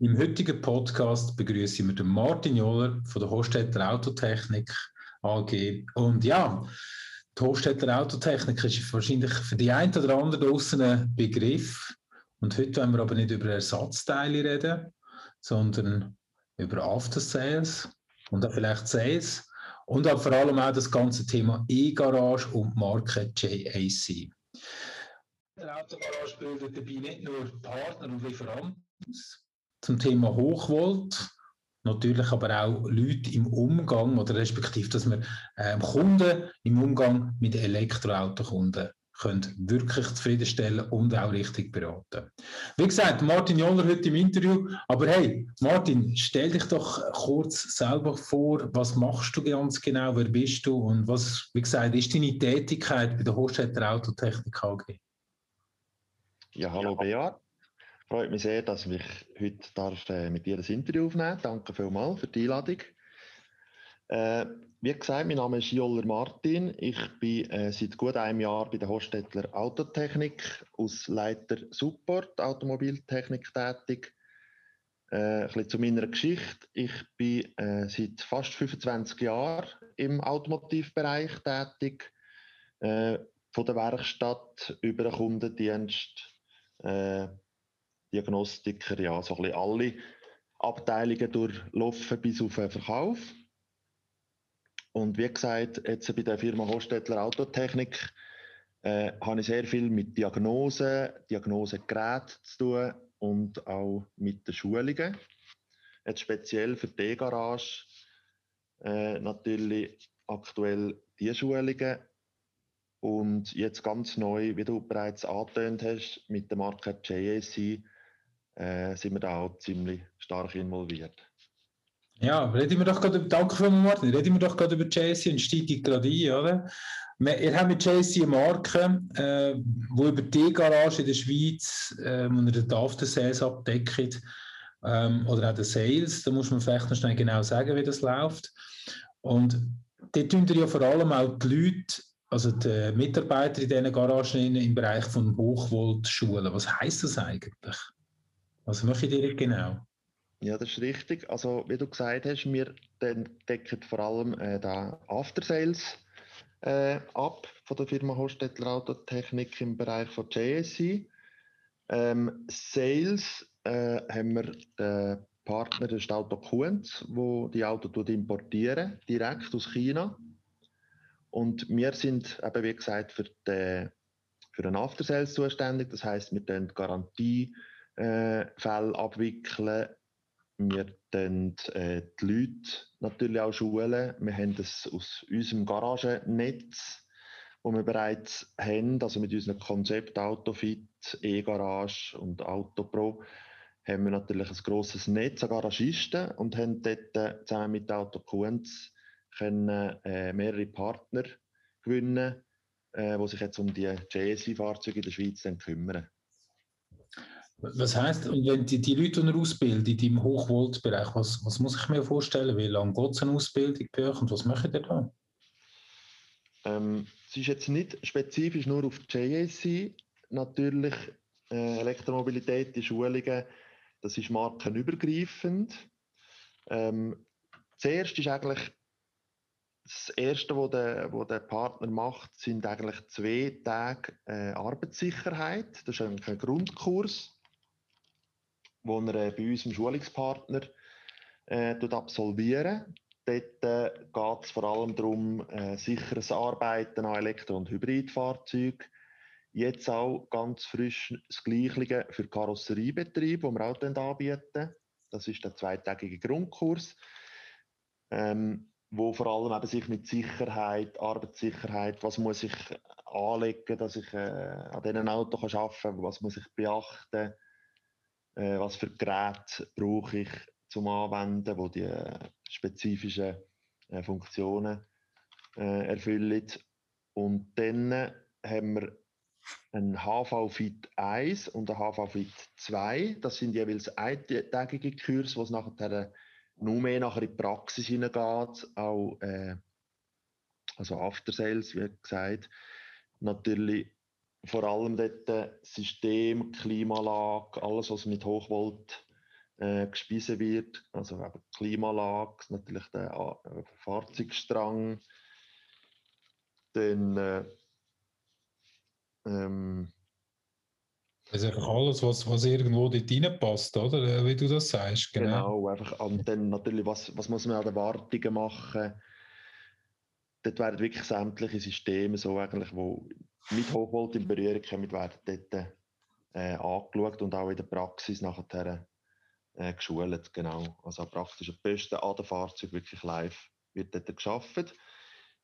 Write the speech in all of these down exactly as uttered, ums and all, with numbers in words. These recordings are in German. Im heutigen Podcast begrüßen wir den Martin Joller von der Hostettler Autotechnik A G. Und ja, die Hostettler Autotechnik ist wahrscheinlich für die einen oder anderen draußen ein Begriff. Und heute wollen wir aber nicht über Ersatzteile reden, sondern über After Sales und auch vielleicht Sales. Und auch vor allem auch das ganze Thema E-Garage und Marke J A C. Der Autogarage bildet dabei nicht nur Partner und Lieferanten aus. Zum Thema Hochvolt, natürlich aber auch Leute im Umgang oder respektive, dass wir ähm, Kunden im Umgang mit Elektroautokunden können wirklich zufriedenstellen und auch richtig beraten. Wie gesagt, Martin Joller heute im Interview, aber hey, Martin, stell dich doch kurz selber vor, was machst du ganz genau, wer bist du und was, wie gesagt, ist deine Tätigkeit bei der Hostettler Autotechnik A G? Ja, hallo Beat. Freut mich sehr, dass ich heute darf, äh, mit dir das Interview aufnehmen darf. Danke vielmals für die Einladung. Äh, wie gesagt, mein Name ist Joller Martin. Ich bin äh, seit gut einem Jahr bei der Hostettler Autotechnik als Leiter Support Automobiltechnik tätig. Äh, ein bisschen zu meiner Geschichte. Ich bin äh, seit fast fünfundzwanzig Jahren im Automotivbereich tätig. Äh, von der Werkstatt über den Kundendienst. Äh, Diagnostiker, ja, so ein bisschen alle Abteilungen durchlaufen bis auf den Verkauf. Und wie gesagt, jetzt bei der Firma Hostettler Autotechnik äh, habe ich sehr viel mit Diagnosen, Diagnosegeräten zu tun und auch mit den Schulungen. Jetzt speziell für die E-Garage äh, natürlich aktuell die Schulungen. Und jetzt ganz neu, wie du bereits angetönt hast, mit der Marke J A C äh, sind wir da auch ziemlich stark involviert. Ja, reden wir doch gerade über, danke für Martin, reden wir doch gerade über J A C und steigen gerade ein, oder? Wir, ihr habt mit J A C eine Marke, äh, die über die E-Garage in der Schweiz, äh, wo ihr den After-Sales abdeckt, ähm, oder auch den Sales, da muss man vielleicht noch schnell genau sagen, wie das läuft. Und dort tun ja vor allem auch die Leute, also die Mitarbeiter in diesen Garagen im Bereich von Hochvolt-Schulen. Was heisst das eigentlich? Was mache ich dir genau? Ja, das ist richtig. Also wie du gesagt hast, wir decken vor allem äh, den After-Sales äh, ab von der Firma Hostettler Autotechnik im Bereich von J A C. Ähm, Sales äh, haben wir den Partner, das ist Auto Kunz, der die Autos importieren, direkt aus China. Und wir sind eben, wie gesagt, für den, für den After-Sales zuständig. Das heisst, wir können Garantiefälle äh, abwickeln. Wir können äh, die Leute natürlich auch schulen. Wir haben das aus unserem Garagennetz, das wir bereits haben. Also mit unserem Konzept AutoFit, E-Garage und AutoPro haben wir natürlich ein grosses Netz an Garagisten und haben dort äh, zusammen mit Auto Kunz können äh, mehrere Partner gewinnen, äh, die sich jetzt um die J A C-Fahrzeuge in der Schweiz dann kümmern. Was heisst, und wenn die, die Leute, die ihr ausbildet im Hochvolt-Bereich, was, was muss ich mir vorstellen? Wie lange geht es eine Ausbildung bei euch und was macht ihr da? Ähm, es ist jetzt nicht spezifisch nur auf J A C. Natürlich, äh, Elektromobilität, die Schulungen, das ist markenübergreifend. Ähm, zuerst ist eigentlich das Erste, was der, was der Partner macht, sind eigentlich zwei Tage äh, Arbeitssicherheit. Das ist ein Grundkurs, den er äh, bei unserem Schulungspartner äh, absolvieren. Dort äh, geht es vor allem darum, äh, sicheres Arbeiten an Elektro- und Hybridfahrzeugen. Jetzt auch ganz frisch das Gleiche für den Karosseriebetrieb, den wir auch anbieten. Das ist der zweitägige Grundkurs. Ähm, wo vor allem eben sich mit Sicherheit, Arbeitssicherheit, was muss ich anlegen, dass ich äh, an diesen Auto kann arbeiten kann, was muss ich beachten, äh, was für Geräte brauche ich zum Anwenden, wo die äh, spezifischen äh, Funktionen äh, erfüllen. Und dann äh, haben wir einen H V-Fit eins und einen H V-Fit zwei. Das sind jeweils eintägige Kurse, wo es nachher nur mehr nachher in die Praxis hineingeht, auch äh, also After Sales, wie gesagt. Natürlich vor allem dort System, Klimaanlage, alles, was mit Hochvolt äh, gespeisen wird. Also eben die Klimaanlage, natürlich der äh, Fahrzeugstrang, dann äh, ähm, also einfach alles, was, was irgendwo dort reinpasst, oder? Wie du das sagst. Genau, genau einfach. Und dann natürlich, was, was muss man an den Wartungen machen? Dort werden wirklich sämtliche Systeme, so eigentlich, die mit Hochvolt in Berührung kommen, werden dort äh, angeschaut und auch in der Praxis nachher äh, geschult. Genau. Also praktisch am besten an den Fahrzeugen wirklich live wird dort geschaffen.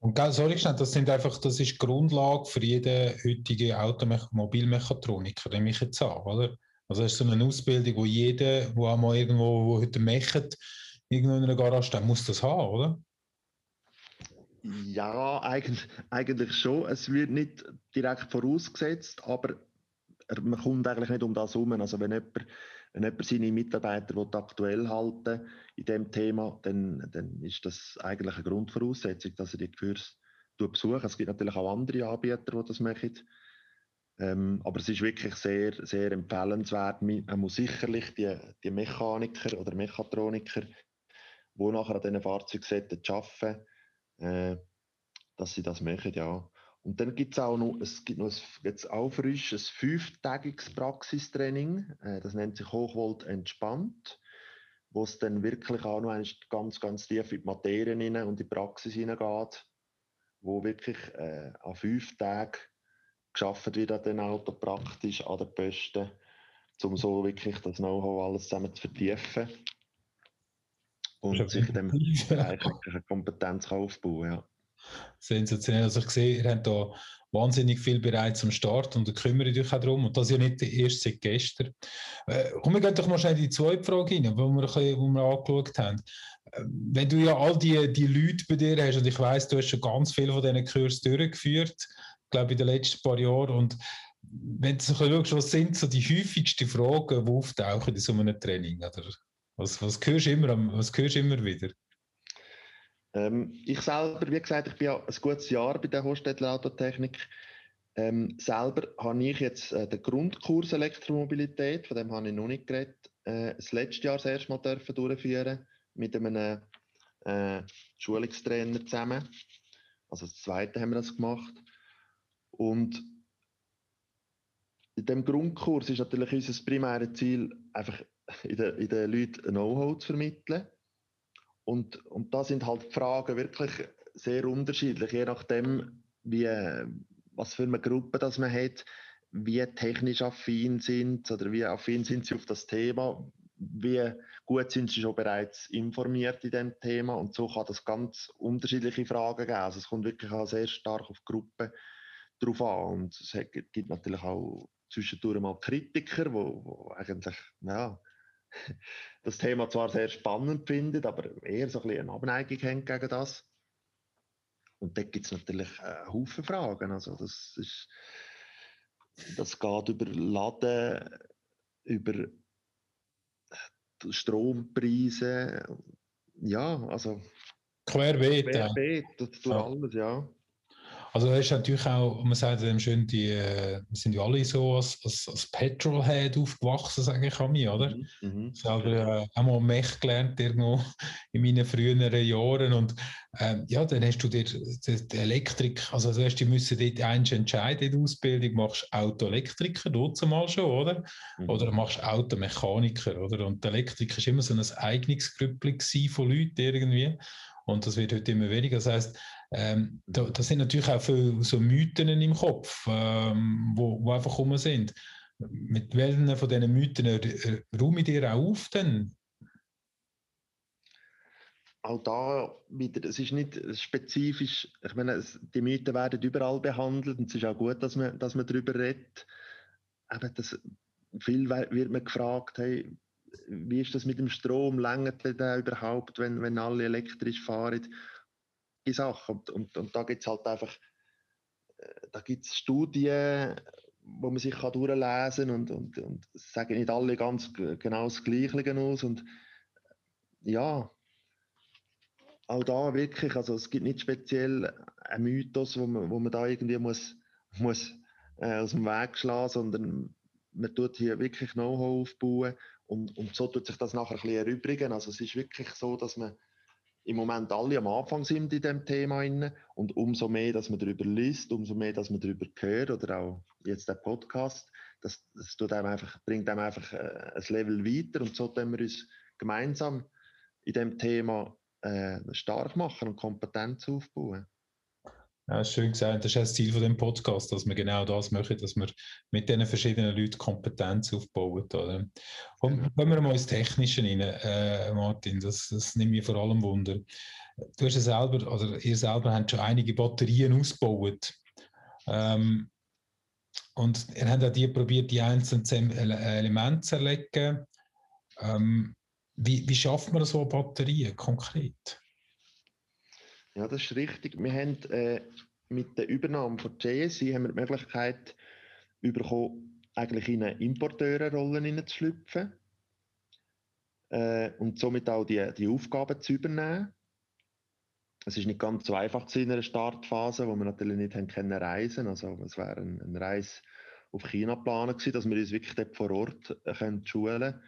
Und ganz ehrlich, das sind einfach, das ist die Grundlage für jeden heutigen Automobilmechatroniker, den ich jetzt habe, oder? Also das ist so eine Ausbildung, wo jeder, der einmal irgendwo wo heute mechet, irgendwo in einer Garage steht, muss das haben, oder? Ja, eigentlich, eigentlich schon. Es wird nicht direkt vorausgesetzt, aber man kommt eigentlich nicht um das herum. Also wenn jemand, wenn jemand seine Mitarbeiter will aktuell halten in diesem Thema, dann, dann ist das eigentlich eine Grundvoraussetzung, dass er die Kurse besucht. Es gibt natürlich auch andere Anbieter, die das machen. Ähm, aber es ist wirklich sehr, sehr empfehlenswert. Man muss sicherlich die, die Mechaniker oder Mechatroniker, die nachher an diesen Fahrzeugen arbeiten, äh, dass sie das machen, ja. Und dann gibt es auch noch, es gibt noch ein, jetzt auch frisch, ein fünftägiges Praxistraining, das nennt sich Hochvolt entspannt, wo es dann wirklich auch noch ganz, ganz tief in die Materie hinein und in die Praxis hineingeht, wo wirklich äh, an fünf Tagen geschaffen wird an den Auto, praktisch an der Posten, um so wirklich das Know-how alles zusammen zu vertiefen und sich in dem Bereich eine Kompetenz aufbauen, ja. Sensationell. Also ich sehe, ihr habt da wahnsinnig viel bereits am Start und kümmert euch auch darum. Und das ja nicht erst seit gestern. Äh, komm, wir gehen doch mal schnell in die zweite Frage rein, die wir, ein bisschen, die wir angeschaut haben. Äh, wenn du ja all die, die Leute bei dir hast, und ich weiss, du hast schon ganz viele von diesen Kursen durchgeführt, ich glaube in den letzten paar Jahren. Und wenn du so schaust, was sind so die häufigsten Fragen, die auftauchen in so einem Training? Oder? Was, was, hörst du immer, was hörst du immer wieder? Ähm, ich selber, wie gesagt, ich bin ja ein gutes Jahr bei der Hostettler Autotechnik. Ähm, selber habe ich jetzt äh, den Grundkurs Elektromobilität, von dem habe ich noch nicht geredet, äh, das letzte Jahr das erste Mal dürfen durchführen mit einem äh, Schulungstrainer zusammen. Also das zweite haben wir das gemacht. Und in diesem Grundkurs ist natürlich unser primäres Ziel, einfach in den, in den Leuten Know-how zu vermitteln. Und, und da sind halt die Fragen wirklich sehr unterschiedlich, je nachdem, wie, was für eine Gruppe das man hat, wie technisch affin sind oder wie affin sind sie auf das Thema, wie gut sind sie schon bereits informiert in diesem Thema. Und so kann das ganz unterschiedliche Fragen geben. Also es kommt wirklich auch sehr stark auf die Gruppe drauf an. Und es gibt natürlich auch zwischendurch mal Kritiker, die eigentlich, ja, das Thema zwar sehr spannend findet, aber eher so ein bisschen eine Abneigung hängt gegen das. Und dort gibt es natürlich äh, Haufen Fragen. Also das, ist, das geht über Laden, über Strompreise, ja, also querbeet, querbeet ja. Durch alles, ja. Also es ist natürlich auch, man sagt dem schön, die äh, sind ja alle so als, als, als Petrolhead aufgewachsen, sage ich an mich, oder? Mhm, ich habe äh, auch mal Mech gelernt irgendwo in meinen früheren Jahren und ähm, ja, dann hast du dir die, die Elektrik, also zuerst die müssen dort eins entscheiden in der Ausbildung, machst du Autoelektriker, dutzend mal schon, oder? Mhm. Oder machst du Automechaniker, oder? Und die Elektrik war immer so ein Eignungsgrüppel von Leuten irgendwie. Und das wird heute immer weniger. Das heisst, ähm, da, da sind natürlich auch viele so Mythen im Kopf, ähm, wo, wo einfach rum sind. Mit welchen von diesen Mythen äh, räume ich dir auch auf? Denn? Auch da wieder, es ist nicht spezifisch, ich meine, es, die Mythen werden überall behandelt und es ist auch gut, dass man, dass man darüber redet. Aber das, viel wird man gefragt, hey, wie ist das mit dem Strom? Langt der überhaupt, wenn, wenn alle elektrisch fahren? Die Sache. Und, und, und da gibt es halt einfach da gibt's Studien, wo man sich kann durchlesen kann und, und, und sagen nicht alle ganz genau das Gleiche aus. Und ja, auch da wirklich, also es gibt nicht speziell einen Mythos, wo man, wo man da irgendwie muss, muss, äh, aus dem Weg schlagen, sondern man tut hier wirklich Know-how aufbauen und, und so tut sich das nachher ein bisschen erübrigen. Also es ist wirklich so, dass man im Moment alle am Anfang sind in diesem Thema und umso mehr, dass man darüber liest, umso mehr, dass man darüber hört oder auch jetzt der Podcast, das, das tut einem einfach, bringt einem einfach äh, ein Level weiter und so können wir uns gemeinsam in diesem Thema äh, stark machen und Kompetenz aufbauen. Ja, schön gesagt. Das ist auch das Ziel von dem Podcast, dass wir genau das möchten, dass wir mit diesen verschiedenen Leuten Kompetenz aufbauen. Oder? Und kommen wir mal ins Technische rein, äh, Martin, das, das nimmt mich vor allem Wunder. Du hast ja selber, oder ihr selber habt schon einige Batterien ausgebaut. Ähm, und ihr habt auch die probiert, die einzelnen Elemente zu erlegen. Ähm, wie, wie schafft man so Batterien konkret? Ja, das ist richtig. Wir haben äh, mit der Übernahme von G S I haben wir die Möglichkeit bekommen, eigentlich in eine Importeurenrolle hineinzuschlüpfen äh, und somit auch die, die Aufgaben zu übernehmen. Es ist nicht ganz so einfach in einer Startphase, wo wir natürlich nicht haben können reisen. Also es wäre ein, ein Reis auf China geplant gewesen, dass wir uns wirklich dort vor Ort äh, können schulen.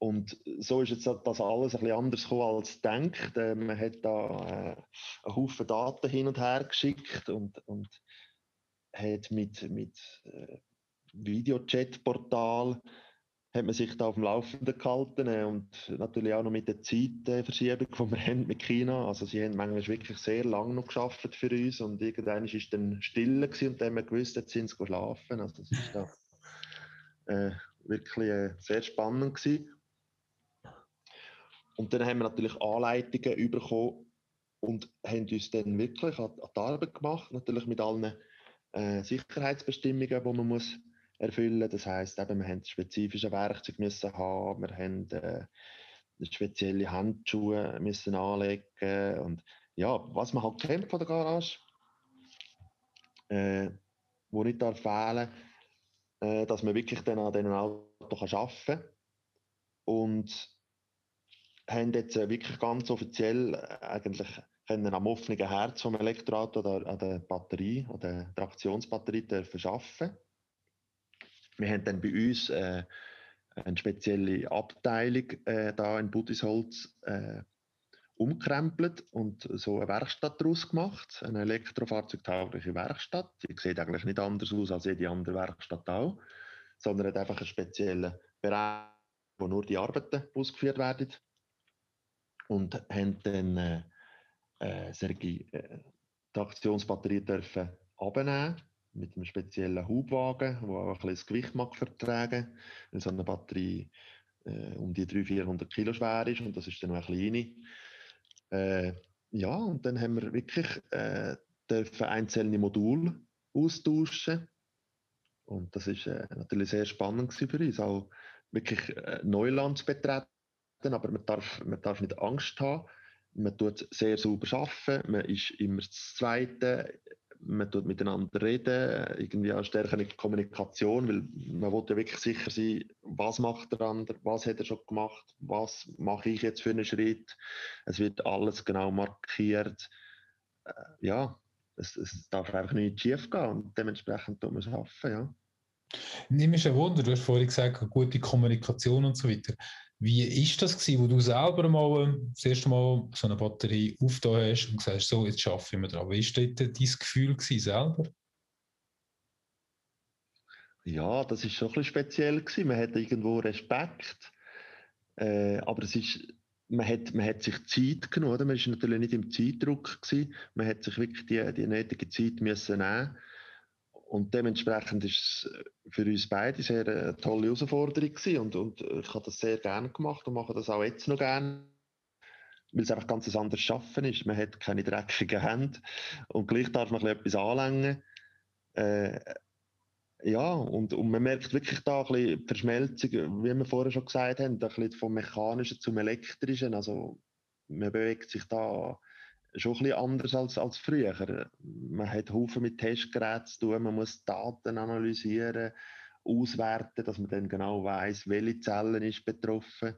Und so ist jetzt das alles ein bisschen anders gekommen als gedacht. Äh, man hat da äh, einen Haufen Daten hin und her geschickt und, und hat mit, mit äh, Videochat-Portal hat man sich da auf dem Laufenden gehalten äh, und natürlich auch noch mit der Zeitverschiebung, die wir haben mit China. Also sie haben manchmal wirklich sehr lange noch gearbeitet für uns und irgendwann war es dann still und dann haben wir gewusst, jetzt sind sie schlafen. Also es ist da äh, wirklich äh, sehr spannend gewesen. Und dann haben wir natürlich Anleitungen bekommen und haben uns dann wirklich an die Arbeit gemacht, natürlich mit allen äh, Sicherheitsbestimmungen, die man muss erfüllen muss. Das heisst, eben, wir haben spezifische Werkzeuge müssen haben, wir haben äh, spezielle Handschuhe müssen anlegen und ja, was man halt kennt von der Garage, äh, wo nicht darf fehlen, äh, dass man wirklich dann an diesem Auto kann arbeiten kann. Und haben jetzt wirklich ganz offiziell eigentlich können am offenen Herz vom Elektroauto an der Batterie, an der Traktionsbatterie dürfen arbeiten. Wir haben dann bei uns äh, eine spezielle Abteilung äh, da in Budisholz äh, umkrempelt und so eine Werkstatt daraus gemacht, eine elektrofahrzeugtaugliche Werkstatt. Die sieht eigentlich nicht anders aus als jede andere Werkstatt auch, sondern hat einfach einen speziellen Bereich, wo nur die Arbeiten ausgeführt werden. Und haben dann äh, äh, Sergi, äh, die Aktionsbatterie dürfen abnehmen mit einem speziellen Hubwagen, der auch ein bisschen das Gewicht mag vertragen, weil so eine Batterie äh, um die dreihundert bis vierhundert Kilo schwer ist und das ist dann noch eine kleine. Äh, ja, und dann haben wir wirklich äh, dürfen einzelne Module austauschen und das ist äh, natürlich sehr spannend gewesen für uns, auch wirklich äh, Neuland zu betreten. Aber man darf, man darf nicht Angst haben. Man tut sehr sauber arbeiten, man ist immer das Zweite, man tut miteinander reden, irgendwie eine stärkere Kommunikation, weil man will ja wirklich sicher sein, was macht der andere, was hat er schon gemacht, was mache ich jetzt für einen Schritt. Es wird alles genau markiert. Ja, es, es darf einfach nicht schief gehen und dementsprechend tut man es arbeiten, ja. Nimm mich ein Wunder, du hast vorhin gesagt, gute Kommunikation und so weiter. Wie ist das gewesen, wo du selber mal das erste Mal so eine Batterie aufgetan hast und gesagt hast, so, jetzt arbeite ich mir dran. Wie war dein Gefühl gewesen selber? Ja, das war schon ein bisschen speziell gewesen. Man hat irgendwo Respekt, äh, aber es ist, man, hat, man hat sich Zeit genommen. Oder? Man war natürlich nicht im Zeitdruck gewesen. Man hat sich wirklich die, die nötige Zeit müssen nehmen. Und dementsprechend ist es für uns beide sehr eine tolle Herausforderung gewesen und, und ich habe das sehr gerne gemacht und mache das auch jetzt noch gerne, weil es einfach ganz ein anderes Schaffen ist. Man hat keine dreckigen Hände und gleich darf man etwas anlängen. Äh, ja, und, und man merkt wirklich da ein bisschen die Verschmelzung, wie wir vorher schon gesagt haben, ein bisschen vom Mechanischen zum Elektrischen. Also man bewegt sich da schon ein bisschen anders als, als früher. Man hat Haufen mit Testgeräten zu tun, man muss Daten analysieren, auswerten, dass man dann genau weiss, welche Zellen ist betroffen.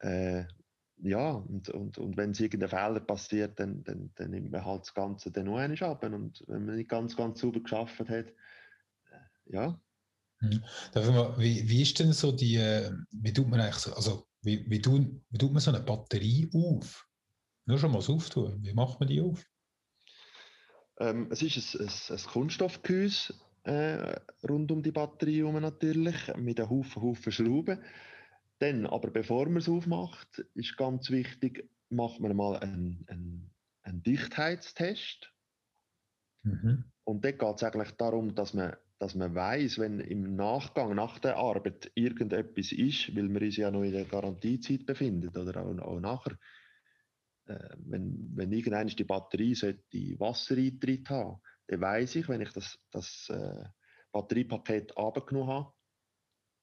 Äh, ja, und, und, und wenn es irgendein Fehler passiert, dann, dann, dann nimmt man halt das Ganze dann noch einmal ab. Und wenn man nicht ganz, ganz sauber gearbeitet hat, ja, Mhm. Mal, wie, wie ist denn so die, wie tut man eigentlich so, also wie, wie, tut, wie tut man so eine Batterie auf? Nur schon mal das Auftun, wie macht man die auf? Ähm, es ist ein, ein, ein Kunststoffgehäuse äh, rund um die Batterie herum natürlich, mit einem Haufen, Haufen Schrauben. Dann, aber bevor man es aufmacht, ist ganz wichtig, macht man mal einen, einen, einen Dichtheitstest. Mhm. Und dort geht es eigentlich darum, dass man, dass man weiss, wenn im Nachgang, nach der Arbeit irgendetwas ist, weil wir uns ja noch in der Garantiezeit befinden oder auch, auch nachher, äh, wenn, wenn irgendwann die Batterie sollte Wassereintritt haben, dann weiss ich, wenn ich das, das äh, Batteriepaket runtergenommen habe,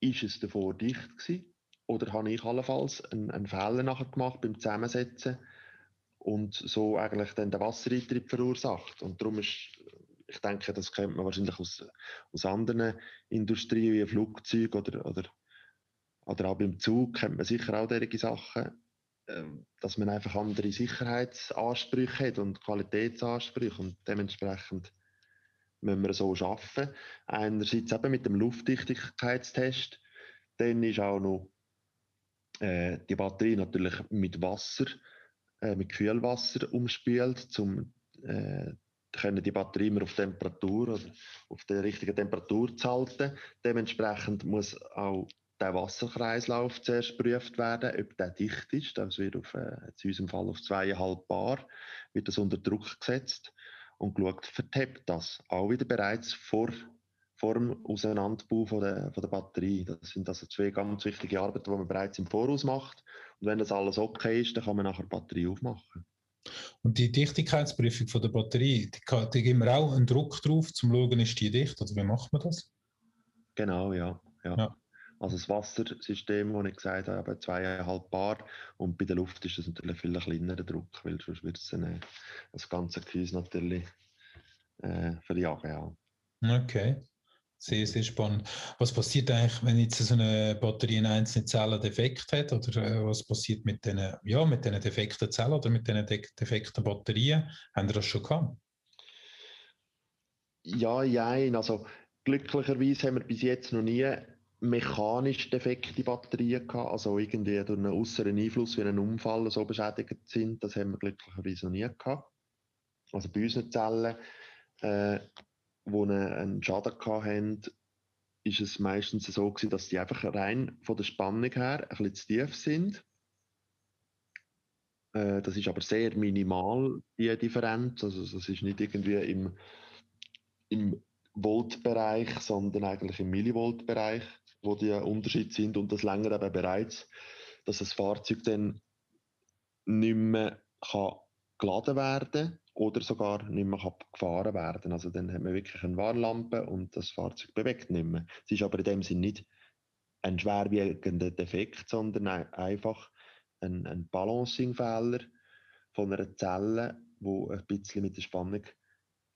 ist es davor dicht gewesen. Oder habe ich allenfalls einen, einen Fehler nachher gemacht beim Zusammensetzen und so eigentlich dann den Wassereintritt verursacht. Und darum ist, ich denke, das kennt man wahrscheinlich aus, aus anderen Industrien wie Flugzeug oder, oder, oder auch beim Zug kennt man sicher auch solche Sachen, dass man einfach andere Sicherheitsansprüche hat und Qualitätsansprüche und dementsprechend müssen wir so arbeiten. Einerseits eben mit dem Luftdichtigkeitstest, dann ist auch noch die Batterie natürlich mit Wasser, äh, mit Kühlwasser umspült, um äh, die Batterie immer auf Temperatur oder auf der richtigen Temperatur zu halten. Dementsprechend muss auch der Wasserkreislauf zuerst geprüft werden, ob der dicht ist. Das wird auf, äh, in unserem Fall auf zweieinhalb Bar wird das unter Druck gesetzt und geschaut, vertappt das. Auch wieder bereits vor Form Auseinanderbau von der, von der Batterie. Das sind also zwei ganz wichtige Arbeiten, die man bereits im Voraus macht. Und wenn das alles okay ist, dann kann man nachher die Batterie aufmachen. Und die Dichtigkeitsprüfung von der Batterie, die, kann, die geben wir auch einen Druck drauf, zum schauen, ist die dicht? Oder wie macht man das? Genau, ja. ja. ja. Also das Wassersystem, das ich gesagt habe, zweieinhalb Bar. Und bei der Luft ist das natürlich viel kleinerer Druck, weil sonst wird es eine, das ganze Gehäuse natürlich äh, verjagen. Ja. Okay. Sehr, sehr spannend. Was passiert eigentlich, wenn jetzt so eine Batterie eine einzelne Zelle defekt hat? Oder was passiert mit diesen ja, mit den defekten Zellen oder mit diesen defekten Batterien? Haben Sie das schon gehabt? Ja, nein. Also glücklicherweise haben wir bis jetzt noch nie mechanisch defekte Batterien gehabt. Also irgendwie durch einen äußeren Einfluss wie einen Unfall so beschädigt sind. Das haben wir glücklicherweise noch nie gehabt. Also bei unseren Zellen. Äh, wo einen Schaden hatten, ist es meistens so gewesen, dass die einfach rein von der Spannung her ein bisschen zu tief sind. Äh, das ist aber sehr minimal, die Differenz. Also das ist nicht irgendwie im, im Voltbereich, sondern eigentlich im Millivoltbereich, wo die Unterschiede sind. Und das länger eben bereits, dass das Fahrzeug dann nicht mehr kann geladen werden kann. Oder sogar nicht mehr gefahren werden. Also dann hat man wirklich eine Warnlampe und das Fahrzeug bewegt nicht mehr. Es ist aber in dem Sinne nicht ein schwerwiegender Defekt, sondern einfach ein, ein Balancing-Fehler von einer Zelle, die ein bisschen mit der Spannung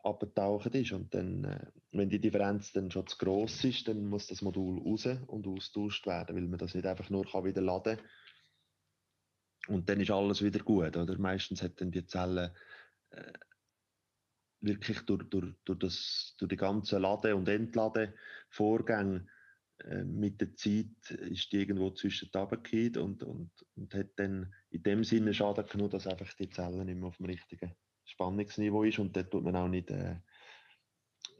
abgetaucht ist. Und dann, wenn die Differenz dann schon zu gross ist, dann muss das Modul raus und austauscht werden, weil man das nicht einfach nur kann wieder laden kann. Und dann ist alles wieder gut. Oder? Meistens hat dann die Zelle wirklich durch, durch, durch, das, durch die ganzen Lade- und Entladevorgänge äh, mit der Zeit ist die irgendwo zwischen runtergefallen und, und, und hat dann in dem Sinne Schaden genommen, dass einfach die Zelle nicht mehr auf dem richtigen Spannungsniveau ist und dort tut man auch nicht äh,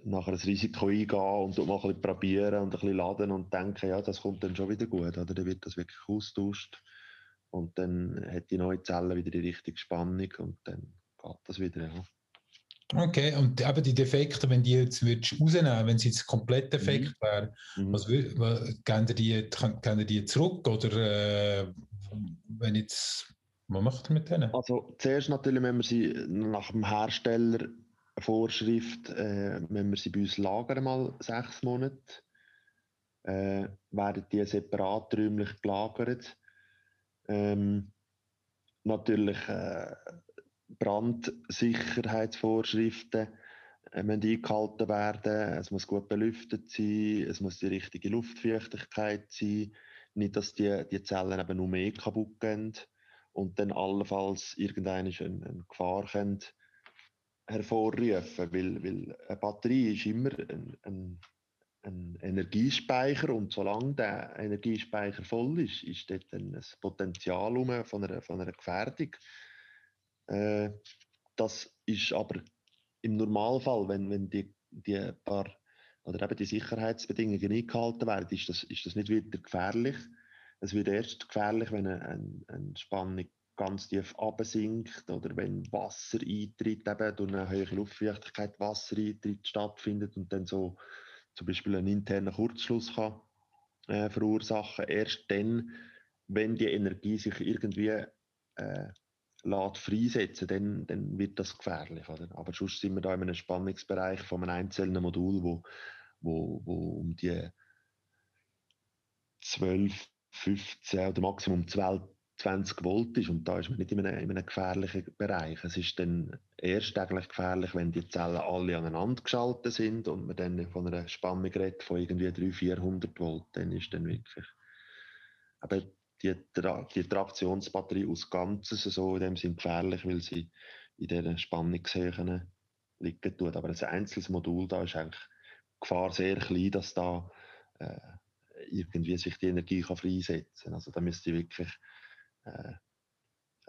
nachher das Risiko eingehen und tut mal ein bisschen probieren und ein bisschen laden und denken, ja, das kommt dann schon wieder gut, oder? Dann wird das wirklich austauscht und dann hat die neue Zelle wieder die richtige Spannung und dann geht das wieder, ja. Okay, und eben die Defekte, wenn die jetzt würdest rausnehmen, wenn sie jetzt komplett defekt mhm. wären, was würd, gehen die, gehen die zurück oder äh, wenn jetzt, was macht ihr mit denen? Also zuerst natürlich, wenn wir sie nach dem Herstellervorschrift, äh, wenn wir sie bei uns lagern, mal sechs Monate, äh, werden die separat räumlich gelagert. Ähm, natürlich äh, Brandsicherheitsvorschriften äh, müssen eingehalten werden, es muss gut belüftet sein, es muss die richtige Luftfeuchtigkeit sein, nicht, dass die, die Zellen eben nur mehr kaputt gehen und dann allenfalls irgendeine eine, eine Gefahr können hervorrufen, weil, weil eine Batterie ist immer ein, ein, einen Energiespeicher, und solange der Energiespeicher voll ist, ist dort ein Potenzial von einer, von einer Gefährdung. Äh, das ist aber im Normalfall, wenn, wenn die, die paar oder eben die Sicherheitsbedingungen eingehalten werden, ist das, ist das nicht wieder gefährlich. Es wird erst gefährlich, wenn eine, eine, eine Spannung ganz tief absinkt oder wenn Wasser eintritt, eben durch eine höhere Luftfeuchtigkeit Wasser eintritt stattfindet und dann so zum Beispiel einen internen Kurzschluss kann äh, verursachen. Erst dann, wenn die Energie sich irgendwie äh, lässt freisetzen, dann, dann wird das gefährlich. Oder? Aber sonst sind wir da in einem Spannungsbereich von einem einzelnen Modul, wo, wo, wo um die zwölf, fünfzehn oder Maximum zwanzig Volt ist, und da ist man nicht in einem, in einem gefährlichen Bereich. Es ist dann erst eigentlich gefährlich, wenn die Zellen alle aneinander geschaltet sind und man dann von einer Spannung redet von irgendwie dreihundert, vierhundert Volt, dann ist dann wirklich... Aber die, Tra die Traktionsbatterie aus Ganzes so in dem Sinn gefährlich, weil sie in diesen Spannungshöhen liegen tut. Aber ein einzelnes Modul, da ist eigentlich die Gefahr sehr klein, dass da äh, irgendwie sich die Energie kann freisetzen kann. Also da müsste wirklich äh,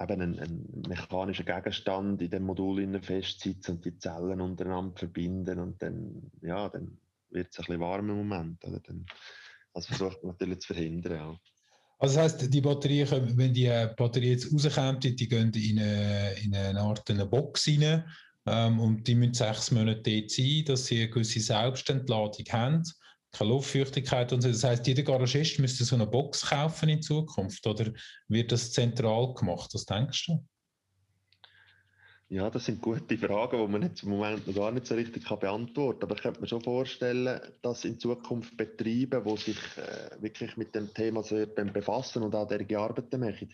eben ein, ein mechanischer Gegenstand in dem Modul festsitzen und die Zellen untereinander verbinden, und dann, ja, dann wird es ein bisschen warm im Moment. Oder? Dann, das versucht man natürlich zu verhindern. Ja. Also das heisst, die Batterie, wenn die Batterie jetzt rauskommt, die gehen in eine, in eine Art eine Box rein, ähm, und die müssen sechs Monate dort sein, dass sie eine gewisse Selbstentladung haben, keine Luftfeuchtigkeit und so. Das heisst, jeder Garagist müsste so eine Box kaufen in Zukunft, oder wird das zentral gemacht? Was denkst du? Ja, das sind gute Fragen, die man jetzt im Moment noch gar nicht so richtig kann beantworten kann. Aber ich könnte mir schon vorstellen, dass in Zukunft Betriebe, die sich äh, wirklich mit dem Thema sehr befassen und auch derartige Arbeiten machen,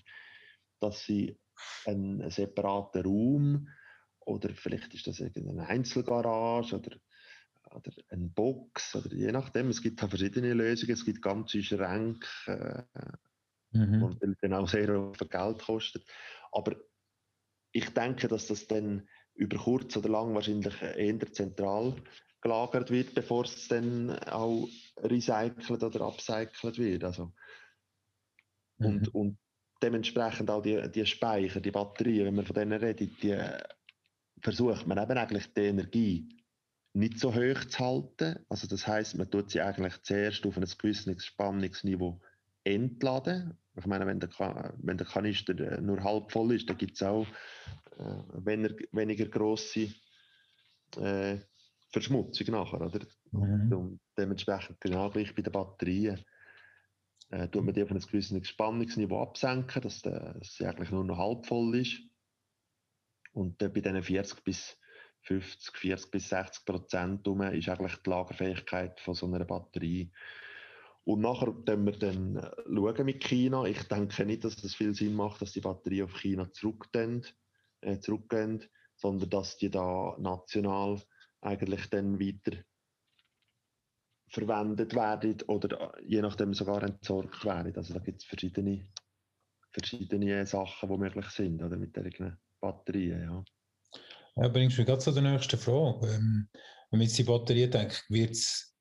dass sie einen separaten Raum, oder vielleicht ist das irgendeine Einzelgarage oder, oder eine Box, oder je nachdem, es gibt verschiedene Lösungen, es gibt ganze Schränke, äh, mhm. und dann auch sehr viel Geld kostet. Aber ich denke, dass das dann über kurz oder lang wahrscheinlich eher zentral gelagert wird, bevor es dann auch recycelt oder upcycelt wird. Also mhm. und, und dementsprechend auch die, die Speicher, die Batterien, wenn man von denen redet, die versucht man eben eigentlich die Energie nicht so hoch zu halten. Also das heisst, man tut sie eigentlich zuerst auf ein gewisses Spannungsniveau entladen. Ich meine, wenn der, wenn der Kanister nur halb voll ist, dann gibt es auch äh, weniger, weniger grosse äh, Verschmutzung nachher. Oder? Mhm. Und dementsprechend genau gleich bei den Batterien äh, tut man die auf ein gewisses Spannungsniveau absenken, dass, der, dass sie eigentlich nur noch halb voll ist. Und dann bei diesen vierzig bis fünfzig, vierzig bis sechzig Prozent rum ist eigentlich die Lagerfähigkeit von so einer Batterie. Und nachher schauen wir dann schauen mit China. Ich denke nicht, dass es das viel Sinn macht, dass die Batterie auf China zurückgehen, äh, zurückgehen, sondern dass die da national eigentlich dann weiter verwendet werden oder je nachdem sogar entsorgt werden. Also da gibt es verschiedene, verschiedene Sachen, die möglich sind, oder, mit solchen Batterien. Ja. Ja, bringst du mich gerade zu der nächsten Frage. Ähm, wenn man jetzt die Batterie denkt, wird es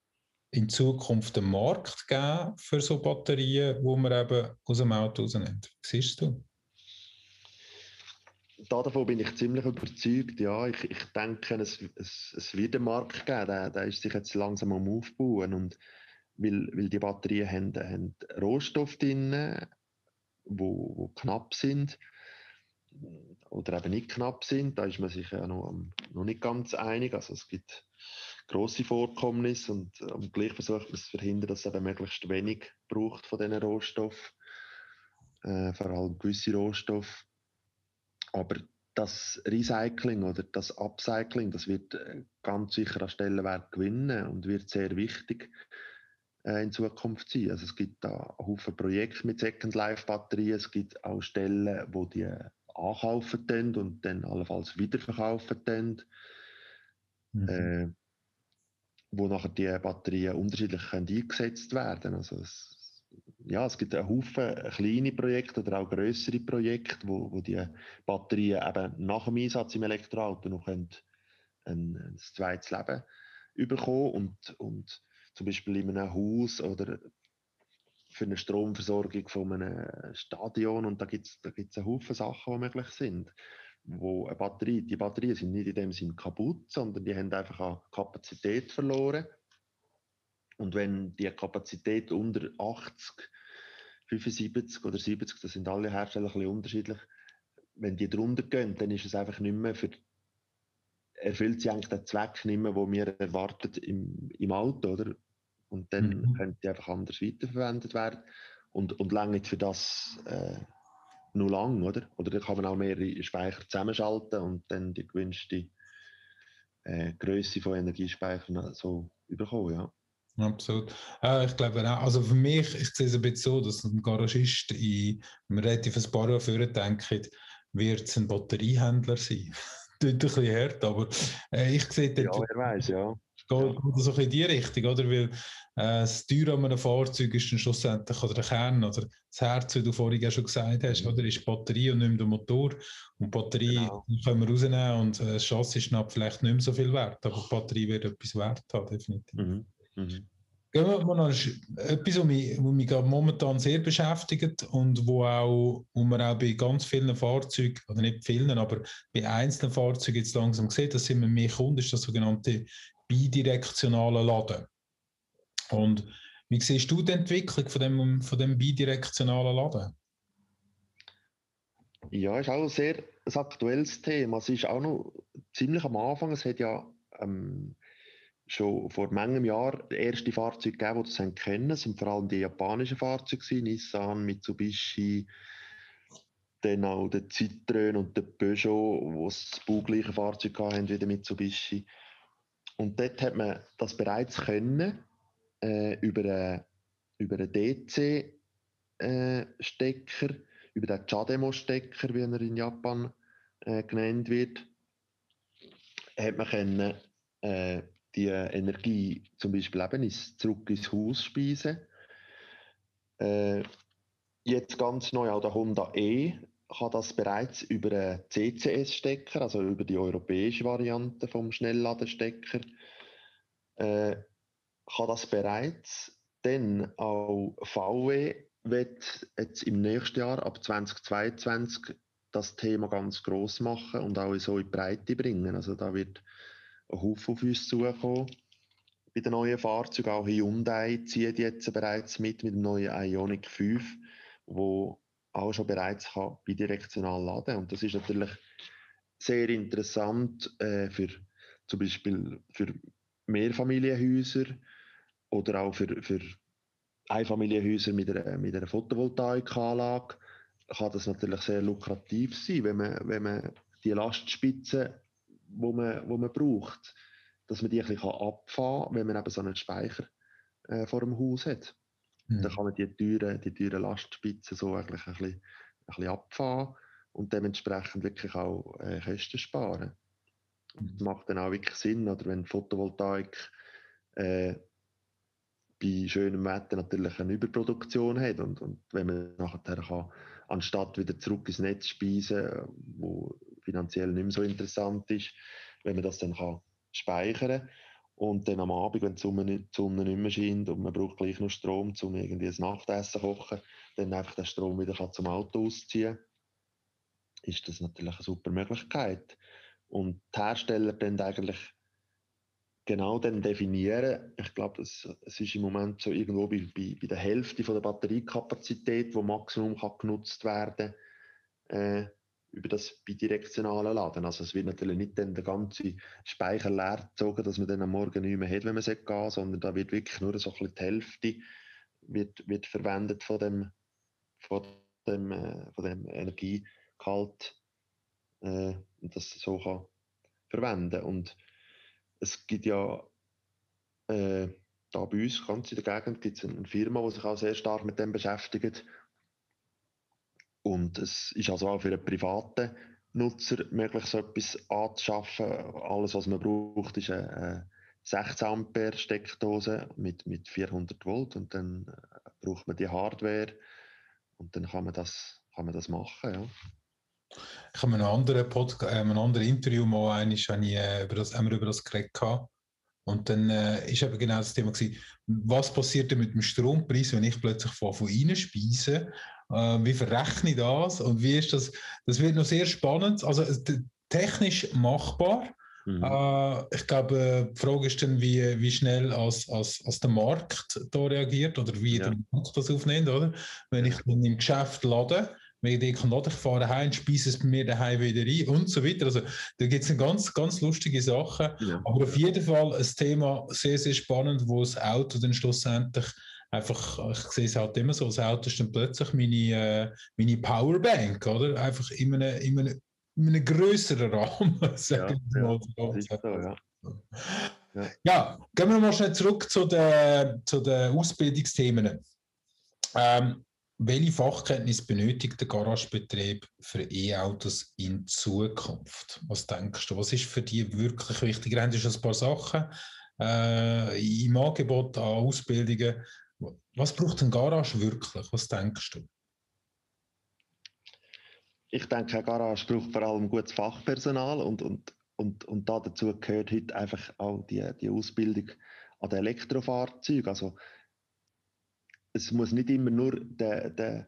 in Zukunft einen Markt geben für so Batterien, die man eben aus dem Auto rausnimmt? Siehst du? Davon bin ich ziemlich überzeugt, ja. Ich, ich denke, es, es, es wird einen Markt geben, der, der ist sich jetzt langsam am Aufbauen. Und weil, weil die Batterien haben, haben Rohstoffe drin, die knapp sind oder eben nicht knapp sind, da ist man sich ja noch, noch nicht ganz einig. Also es gibt grosse Vorkommnisse und, und gleich versucht man zu verhindern, dass es eben möglichst wenig braucht von diesen Rohstoffen, äh, vor allem gewisse Rohstoffe. Aber das Recycling oder das Upcycling, das wird ganz sicher an Stellenwert gewinnen und wird sehr wichtig äh, in Zukunft sein. Also es gibt da Haufen Projekte mit Second-Life-Batterien, es gibt auch Stellen, wo die ankaufen können und dann allenfalls wiederverkaufen können. Mhm. Äh, wo nachher die Batterien unterschiedlich eingesetzt werden können. Also es, ja, es gibt einen Haufen kleine Projekte oder auch grössere Projekte, wo, wo die Batterien eben nach dem Einsatz im Elektroauto noch ein, ein zweites Leben bekommen. Und, und zum Beispiel in einem Haus oder für eine Stromversorgung von einem Stadion, und da gibt es da gibt's einen Haufen Sachen, die möglich sind. Wo eine Batterie, die Batterien sind nicht in dem Sinn kaputt, sondern die haben einfach an Kapazität verloren. Und wenn die Kapazität unter achtzig, fünfundsiebzig oder siebzig, das sind alle Hersteller ein bisschen unterschiedlich, wenn die drunter gehen, dann ist es einfach nicht mehr für, erfüllt sie eigentlich den Zweck nicht mehr, den wir erwartet im, im Auto, oder? Und dann mhm. können die einfach anders weiterverwendet werden und, und lange nicht für das äh, nur lang, oder? Oder dann kann man auch mehrere Speicher zusammenschalten und dann die gewünschte äh, Größe von Energiespeichern so überkommen, ja. Absolut. Äh, ich glaube auch, also für mich, ich sehe es ein bisschen so, dass ein Garagist in relativ ein paar Jahren vorher denkt, wird es ein Batteriehändler sein. Das ist ein bisschen hart, aber äh, ich sehe das. Ja, wer weiß, ja. Geht so in die Richtung, oder? Weil äh, das Teuer an einem Fahrzeug ist dann schlussendlich oder der Kern oder das Herz, wie du vorhin ja schon gesagt hast, oder? Ist die Batterie und nicht mehr der Motor. Und die Batterie genau. können wir rausnehmen und äh, das Chassis ist vielleicht nicht mehr so viel wert, aber die Batterie wird etwas wert haben, definitiv. Mhm. Mhm. Gehen wir mal noch etwas, was mich, was mich momentan sehr beschäftigt und wo, auch, wo man auch bei ganz vielen Fahrzeugen, oder nicht vielen, aber bei einzelnen Fahrzeugen jetzt langsam sieht, dass immer mehr Kunden, ist das sogenannte bidirektionale Laden. Und wie siehst du die Entwicklung von dem, von dem bidirektionalen Laden? Ja, ist auch ein sehr ein aktuelles Thema. Es ist auch noch ziemlich am Anfang. Es hat ja ähm, schon vor manchem Jahr erste Fahrzeuge gegeben, die das haben können. Es sind vor allem die japanischen Fahrzeuge, Nissan, Mitsubishi, dann auch der Citroën und der Peugeot, die das baugleiche Fahrzeug hatten wie der Mitsubishi. Und dort hat man das bereits können, äh, über einen über eine D C-Stecker, äh, über den Chademo-Stecker, wie er in Japan äh, genannt wird, hat man können, äh, die Energie zum Beispiel eben ins, zurück ins Haus speisen. Äh, jetzt ganz neu auch der Honda E kann das bereits über einen C C S-Stecker, also über die europäische Variante vom Schnellladenstecker, äh, kann das bereits. Dann auch V W wird jetzt im nächsten Jahr, ab zweitausendzweiundzwanzig, das Thema ganz gross machen und auch so in die Breite bringen. Also da wird ein Haufen auf uns zukommen. Bei den neuen Fahrzeugen, auch Hyundai zieht jetzt bereits mit, mit dem neuen IONIQ fünf, wo auch schon bereits kann, bidirektional laden. Und das ist natürlich sehr interessant äh, für zum Beispiel für Mehrfamilienhäuser oder auch für, für Einfamilienhäuser mit einer, mit einer Photovoltaikanlage. Kann das natürlich sehr lukrativ sein, wenn man, wenn man die Lastspitzen, wo man, wo man braucht, dass man die ein bisschen abfahren kann, wenn man eben so einen Speicher äh, vor dem Haus hat. Mhm. Dann kann man die teuren, die teuren Lastspitzen so eigentlich ein bisschen, ein bisschen abfahren und dementsprechend wirklich auch äh, Kosten sparen. Mhm. Das macht dann auch wirklich Sinn, oder wenn Photovoltaik äh, bei schönem Wetter natürlich eine Überproduktion hat und, und wenn man nachher kann, anstatt wieder zurück ins Netz speisen, wo finanziell nicht mehr so interessant ist, wenn man das dann kann speichern kann. Und dann am Abend, wenn die Sonne nicht mehr scheint und man braucht gleich noch Strom, um irgendwie ein Nachtessen zu kochen, dann einfach den Strom wieder zum Auto ausziehen, ist das natürlich eine super Möglichkeit. Und die Hersteller dann eigentlich genau dann definieren, ich glaube, es ist im Moment so irgendwo bei, bei, bei der Hälfte von der Batteriekapazität, die Maximum kann genutzt werden kann, äh, über das bidirektionale Laden. Also es wird natürlich nicht dann der ganze Speicher leer gezogen, dass man dann am Morgen nicht mehr hat, wenn man gehen soll, sondern da wird wirklich nur so ein bisschen die Hälfte wird, wird verwendet von dem, von dem, äh, von dem Energiegehalt, äh, und das so kann verwenden. Und es gibt ja äh, da bei uns, ganz in der Gegend, gibt es eine Firma, die sich auch sehr stark mit dem beschäftigt. Und es ist also auch für einen privaten Nutzer möglich, so etwas anzuschaffen. Alles, was man braucht, ist eine sechzehn Ampere Steckdose mit, mit vierhundert Volt. Und dann braucht man die Hardware und dann kann man das, kann man das machen. Ja. Ich habe in einem anderen, Podcast, in einem anderen Interview mal einmal, haben wir über das geredet. Und dann äh, ist eben genau das Thema gewesen, was passiert denn mit dem Strompreis, wenn ich plötzlich von, von innen speise? Äh, wie verrechne ich das? Und wie ist das? Das wird noch sehr spannend. Also t- technisch machbar. Mhm. Äh, ich glaube, die Frage ist dann, wie, wie schnell als, als, als der Markt da reagiert oder wie ja. der Markt das aufnimmt, oder? Wenn ich dann im Geschäft lade, wenn ich kann laden, ich fahre heim, speise es bei mir daheim wieder rein und so weiter. Also da gibt es ganz, ganz lustige Sachen. Ja. Aber auf jeden Fall ein Thema sehr, sehr spannend, wo das Auto dann schlussendlich einfach, ich sehe es halt immer so, das Auto ist dann plötzlich meine, meine Powerbank, oder? Einfach in einem, in einem, in einem grösseren Rahmen. Ja, ja, ja. Ja. Ja, gehen wir mal schnell zurück zu den, zu den Ausbildungsthemen. Ähm, Welche Fachkenntnis benötigt der Garagebetrieb für E-Autos in Zukunft? Was denkst du, was ist für dich wirklich wichtig? Wir haben schon ein paar Sachen äh, im Angebot an Ausbildungen. Was braucht ein Garage wirklich? Was denkst du? Ich denke, ein Garage braucht vor allem gutes Fachpersonal und, und, und, und dazu gehört heute einfach auch die, die Ausbildung an den Elektrofahrzeugen. Also, es muss nicht immer nur der, der,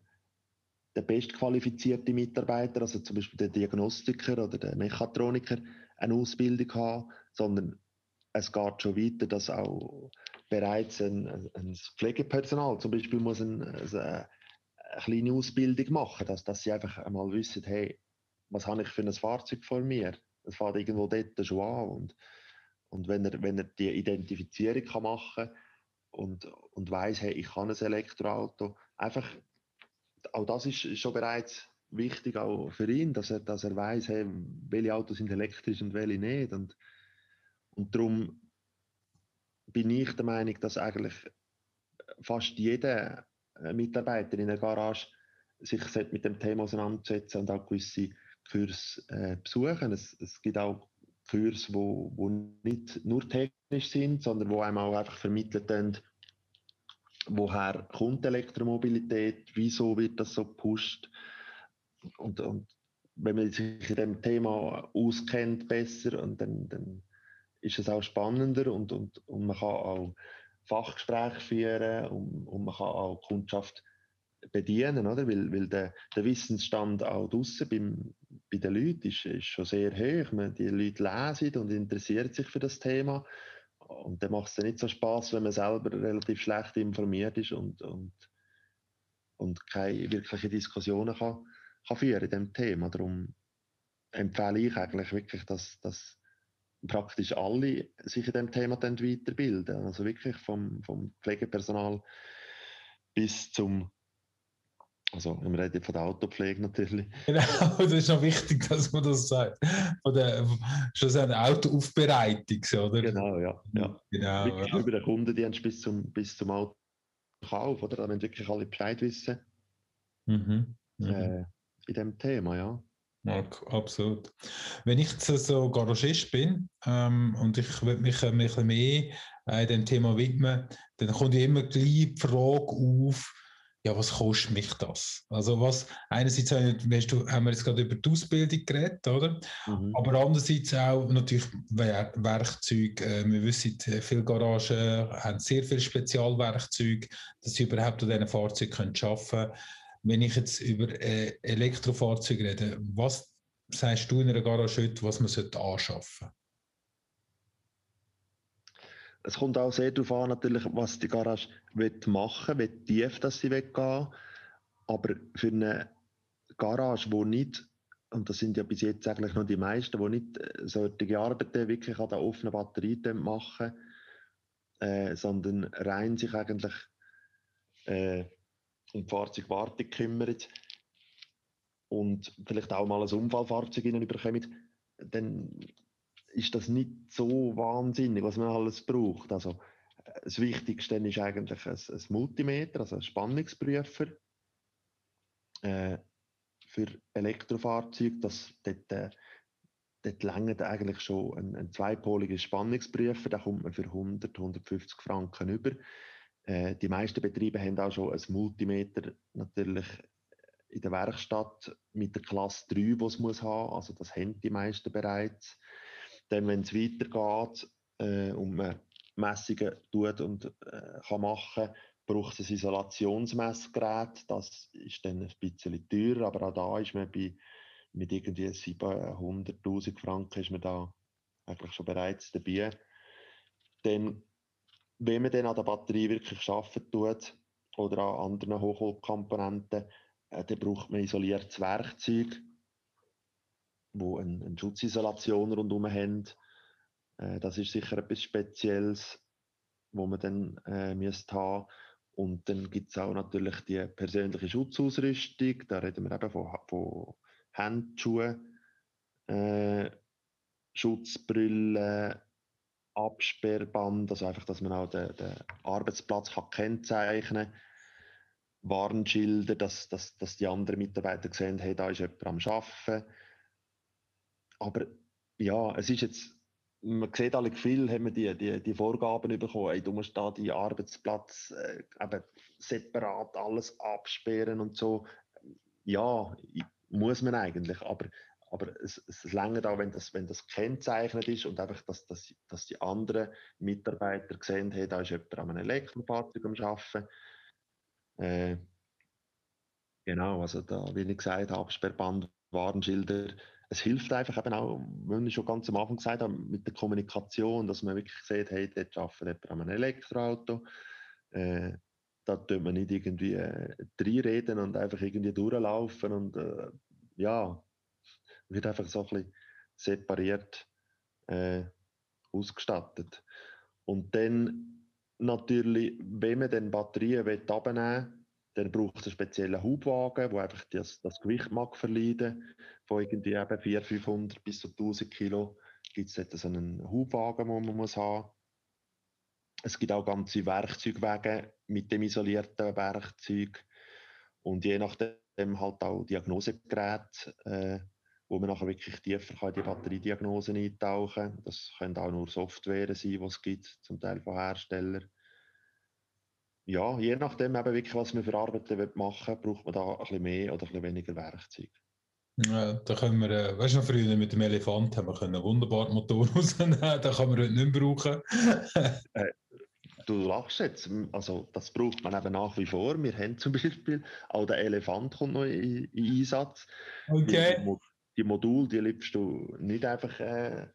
der bestqualifizierte Mitarbeiter, also zum Beispiel der Diagnostiker oder der Mechatroniker, eine Ausbildung haben, sondern es geht schon weiter, dass auch bereits ein, ein Pflegepersonal zum Beispiel muss ein, also eine kleine Ausbildung machen, dass, dass sie einfach einmal wissen, hey, was habe ich für ein Fahrzeug vor mir? Das fährt irgendwo dort schon an. Und, und wenn er, wenn er die Identifizierung kann machen kann, und, und weiss, hey, ich kann ein Elektroauto. Einfach, auch das ist schon bereits wichtig auch für ihn, dass er, dass er weiss, hey, welche Autos sind elektrisch und welche nicht. Und, und darum bin ich der Meinung, dass eigentlich fast jeder Mitarbeiter in der Garage sich mit dem Thema auseinandersetzen und auch gewisse Kurse äh, besuchen. Es, es gibt auch Kurse, wo, wo nicht nur technisch sind, sondern wo einem auch einfach vermittelt werden, woher kommt Elektromobilität, wieso wird das so gepusht. Und, und wenn man sich in dem Thema auskennt besser, und dann, dann ist es auch spannender und, und, und man kann auch Fachgespräche führen und, und man kann auch Kundschaft bedienen, oder? Weil, weil der, der Wissensstand auch draussen beim, bei den Leuten ist, ist schon sehr hoch. Man, die Leute lesen und interessieren sich für das Thema. Und dann macht es nicht so Spass, wenn man selber relativ schlecht informiert ist und, und, und keine wirklichen Diskussionen kann, kann führen in diesem Thema. Darum empfehle ich eigentlich wirklich, dass, dass praktisch alle sich in diesem Thema dann weiterbilden. Also wirklich vom, vom Pflegepersonal bis zum... Also, wir reden von der Autopflege natürlich. Genau, das ist noch wichtig, dass man das sagt. Von der, schon so eine Autoaufbereitung, oder? Genau, ja. ja. Genau, wirklich ja. Über den Kundendienst bis zum, bis zum Autokauf, oder? Da müssen wirklich alle Bescheid wissen. Mhm. Mhm. Äh, in diesem Thema, ja. Marc, absolut. Wenn ich jetzt so Garagist bin ähm, und ich will mich ein bisschen mehr äh, dem Thema widmen, dann kommt ja immer gleich die Frage auf, ja, was kostet mich das? Also was, einerseits weißt du, haben wir jetzt gerade über die Ausbildung geredet, oder? Mhm. Aber andererseits auch natürlich Wer- Werkzeuge. Wir wissen, viele Garagen haben sehr viele Spezialwerkzeuge, dass sie überhaupt an diesen Fahrzeugen arbeiten können. Wenn ich jetzt über Elektrofahrzeuge rede, was sagst du in einer Garage heute, was man anschaffen sollte? Es kommt auch sehr darauf an, natürlich, was die Garage machen will, wie tief dass sie gehen will. Aber für eine Garage, die nicht, und das sind ja bis jetzt eigentlich noch die meisten, die nicht solche Arbeiten wirklich an der offenen Batterie machen, äh, sondern rein sich eigentlich äh, um die Fahrzeugwartung kümmert und vielleicht auch mal ein Unfallfahrzeug hineinbekommt, dann ist das nicht so wahnsinnig, was man alles braucht. Also, das Wichtigste ist eigentlich ein, ein Multimeter, also ein Spannungsprüfer äh, für Elektrofahrzeuge. Das, dort äh, dort reicht eigentlich schon ein, ein zweipoliger Spannungsprüfer, da kommt man für hundert, hundertfünfzig Franken über. Äh, die meisten Betriebe haben auch schon ein Multimeter natürlich in der Werkstatt mit der Klasse drei, die es muss haben. Also das haben die meisten bereits. Dann, wenn es weitergeht äh, und man Messungen tut und äh, kann machen, braucht es ein Isolationsmessgerät. Das ist dann ein bisschen teurer, aber auch da ist man bei, mit irgendwie siebenhunderttausend Franken ist man da eigentlich schon bereits dabei. Dann, wenn man dann an der Batterie wirklich arbeiten tut oder an anderen Hochvoltkomponenten, äh, dann braucht man isoliertes Werkzeug, wo eine, eine Schutzisolation rundherum haben. Äh, das ist sicher etwas Spezielles, wo man dann äh, müsste haben. Und dann gibt es auch natürlich die persönliche Schutzausrüstung. Da reden wir eben von, von Handschuhen, äh, Schutzbrillen, Absperrband, also einfach, dass man auch den, den Arbeitsplatz kann kennzeichnen kann. Warnschilder, dass, dass, dass die anderen Mitarbeiter sehen, hey, da ist jemand am Arbeiten. Aber ja, es ist jetzt, man sieht alle viel, haben wir die, die, die Vorgaben bekommen, hey, du musst da die Arbeitsplatz äh, eben separat alles absperren und so. Ja, muss man eigentlich, aber Aber es, es reicht auch, wenn das, wenn das kennzeichnet ist und einfach, dass, dass, dass die anderen Mitarbeiter gesehen haben, da ist jemand an einem Elektrofahrzeug am Arbeiten. Äh, genau, also da, wie ich gesagt habe, Absperrband, Warnschilder. Es hilft einfach eben auch, wie ich schon ganz am Anfang gesagt habe, mit der Kommunikation, dass man wirklich sieht, hey, dort arbeitet jemand an einem Elektroauto. Äh, da tut man nicht irgendwie äh, reinreden und einfach irgendwie durchlaufen und äh, ja, wird einfach so ein bisschen separiert äh, ausgestattet. Und dann natürlich, wenn man dann Batterien runternehmen will, dann braucht es einen speziellen Hubwagen, der einfach das, das Gewicht mag verleiden. Von irgendwie eben vierhundert, fünfhundert bis zu tausend Kilo gibt es dort so einen Hubwagen, den man muss haben. Es gibt auch ganze Werkzeugwagen mit dem isolierten Werkzeug. Und je nachdem halt auch Diagnosegeräte, äh, wo man nachher wirklich tiefer in die Batteriediagnosen eintauchen kann. Das können auch nur Software sein, die es gibt, zum Teil von Herstellern. Ja, je nachdem, eben wirklich, was man für Arbeiten machen will, braucht man da ein bisschen mehr oder ein bisschen weniger Werkzeug. Ja, da können wir, weißt du noch, früher mit dem Elefant haben wir wunderbar den Motor rausnehmen können, den kann man heute nicht mehr brauchen. äh, du lachst jetzt, also das braucht man eben nach wie vor. Wir haben zum Beispiel, auch der Elefant kommt noch in, in Einsatz. Okay. Die Module, die liebst du nicht einfach äh,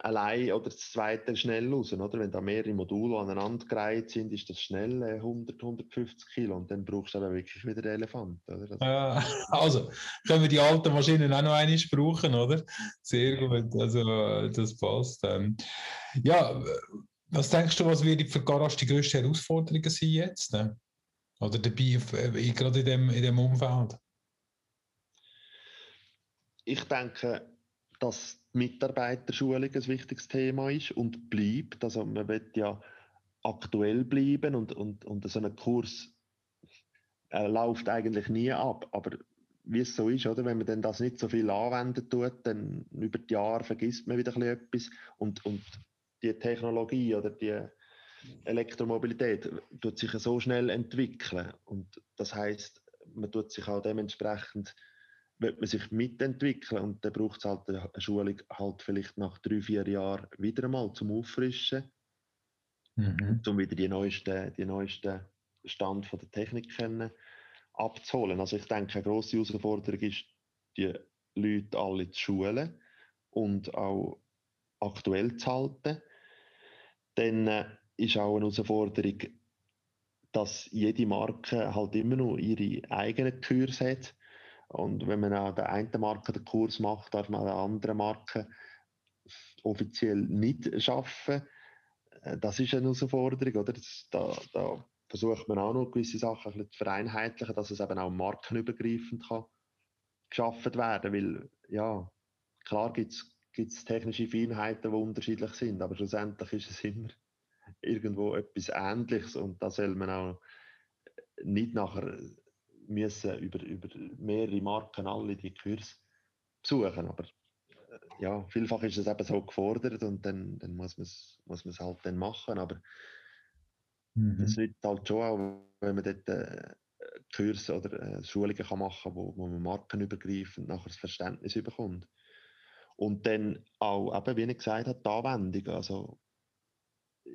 allein oder das zweite schnell raus. Oder? Wenn da mehrere Module aneinandergereiht sind, ist das schnell äh, hundert, hundertfünfzig Kilo. Und dann brauchst du aber wirklich wieder den Elefant. Oder? Also, äh, also, können wir die alten Maschinen auch noch einmal brauchen, oder? Sehr gut, also das passt. Ähm, ja, was denkst du, was wird für die Garage die grösste Herausforderung sein jetzt? Ne? Oder dabei, äh, gerade in dem, in dem Umfeld? Ich denke, dass die Mitarbeiterschulung ein wichtiges Thema ist und bleibt. Also man will ja aktuell bleiben und, und, und so ein Kurs äh, läuft eigentlich nie ab. Aber wie es so ist, oder? Wenn man dann das nicht so viel anwenden tut, dann über die Jahre vergisst man wieder ein bisschen etwas. Und, und die Technologie oder die Elektromobilität tut sich so schnell entwickeln. Und das heisst, man tut sich auch dementsprechend will man sich mitentwickeln und dann braucht es halt eine Schulung halt vielleicht nach drei, vier Jahren wieder einmal zum Auffrischen, mhm. um wieder die neuesten, die neuesten Stand von der Technik kennen, abzuholen. Also ich denke, eine grosse Herausforderung ist, die Leute alle zu schulen und auch aktuell zu halten. Dann ist auch eine Herausforderung, dass jede Marke halt immer noch ihre eigenen Kurse hat. Und wenn man an der einen Marke den Kurs macht, darf man an der anderen Marke offiziell nicht arbeiten. Das ist eine Herausforderung, oder? Das, da, da versucht man auch noch gewisse Sachen ein bisschen zu vereinheitlichen, dass es eben auch markenübergreifend kann geschaffen werden. Weil, ja, klar gibt es technische Feinheiten, die unterschiedlich sind, aber schlussendlich ist es immer irgendwo etwas Ähnliches und da soll man auch nicht nachher müssen über, über mehrere Marken alle die Kurse besuchen. Aber äh, ja, vielfach ist es eben so gefordert und dann, dann muss man es muss man's halt dann machen. Aber es mhm. liegt halt schon auch, wenn man dort äh, Kurse oder äh, Schulungen kann machen kann, wo, wo man markenübergreifend nachher das Verständnis bekommt. Und dann auch, eben, wie ich gesagt habe, die Anwendung. Also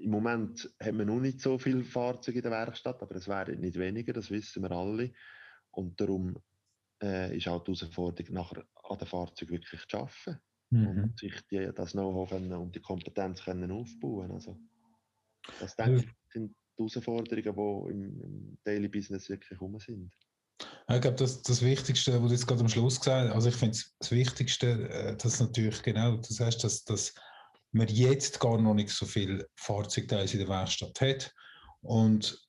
Im Moment hat man noch nicht so viele Fahrzeuge in der Werkstatt, aber es werden nicht weniger, das wissen wir alle. Und darum äh, ist auch die Herausforderung, nachher an den Fahrzeugen wirklich zu arbeiten. Mhm. Und sich die, das Know-how und die Kompetenz können aufbauen. Also, das denke ich, sind die Herausforderungen, die im, im Daily Business wirklich rum sind. Ich glaube, das, das Wichtigste, was du jetzt gerade am Schluss gesagt hast, also ich finde das Wichtigste, dass natürlich genau, das heißt, dass, dass man jetzt gar noch nicht so viele Fahrzeugteile in der Werkstatt hat und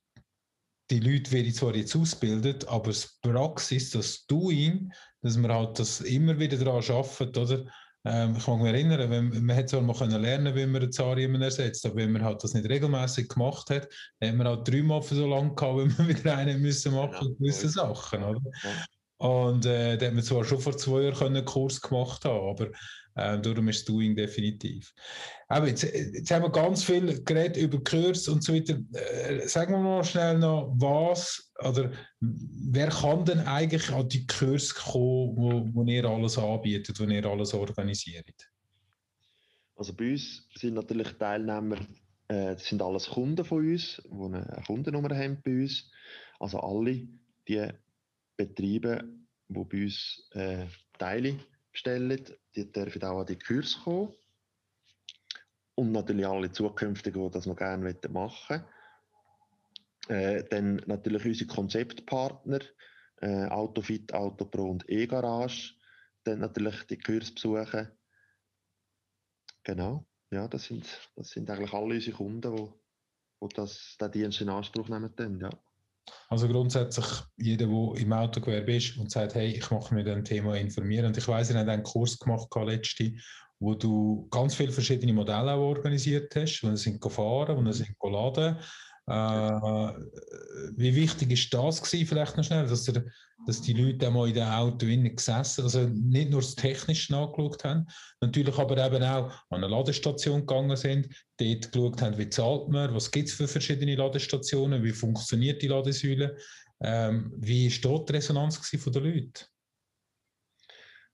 die Leute werden zwar jetzt ausgebildet, aber die Praxis, das Doing, dass man halt das immer wieder daran arbeitet, oder? Ähm, ich kann mich erinnern, wenn, man hat zwar mal können lernen, wie man eine Zahl jemanden ersetzt, aber wenn man halt das nicht regelmäßig gemacht hat, dann hat man halt dreimal so lange gehabt, wenn man wieder einen müssen machen und gewisse Sachen, oder? Und äh, da hat man zwar schon vor zwei Jahren einen Kurs gemacht haben, aber äh, darum ist das Doing definitiv. Aber jetzt, jetzt haben wir ganz viel geredet über Kurs und so weiter. Äh, sagen wir mal schnell noch, was oder wer kann denn eigentlich an die Kurs kommen, wo, wo ihr alles anbietet, wo ihr alles organisiert? Also bei uns sind natürlich Teilnehmer, äh, das sind alles Kunden von uns, die eine Kundennummer haben bei uns. Also alle, die Betriebe, die bei uns äh, Teile bestellen, die dürfen auch an die Kurse kommen. Und natürlich alle Zukünftigen, die das noch gerne machen wollen. Äh, dann natürlich unsere Konzeptpartner, äh, AutoFit, AutoPro und E-Garage. Dann natürlich die Kurse besuchen. Genau, ja, das sind, das sind eigentlich alle unsere Kunden, die, die das, den Dienst in Anspruch nehmen dann, ja. Also grundsätzlich, jeder, der im Autogewerbe ist und sagt, hey, ich mache mich mit dem Thema informieren. Und ich weiss, ihr habt einen Kurs gemacht, letzte, wo du ganz viele verschiedene Modelle auch organisiert hast, wo ihr sind gefahren, wo ihr sind geladen. Äh, wie wichtig ist das gewesen, vielleicht noch schnell, dass, ihr, dass die Leute auch mal in den Auto innen gesessen, also nicht nur das Technische angeschaut haben, natürlich aber eben auch an eine Ladestation gegangen sind, dort geschaut haben, wie zahlt man, was gibt es für verschiedene Ladestationen, wie funktioniert die Ladesäule, ähm, wie ist dort die Resonanz gewesen von den Leuten?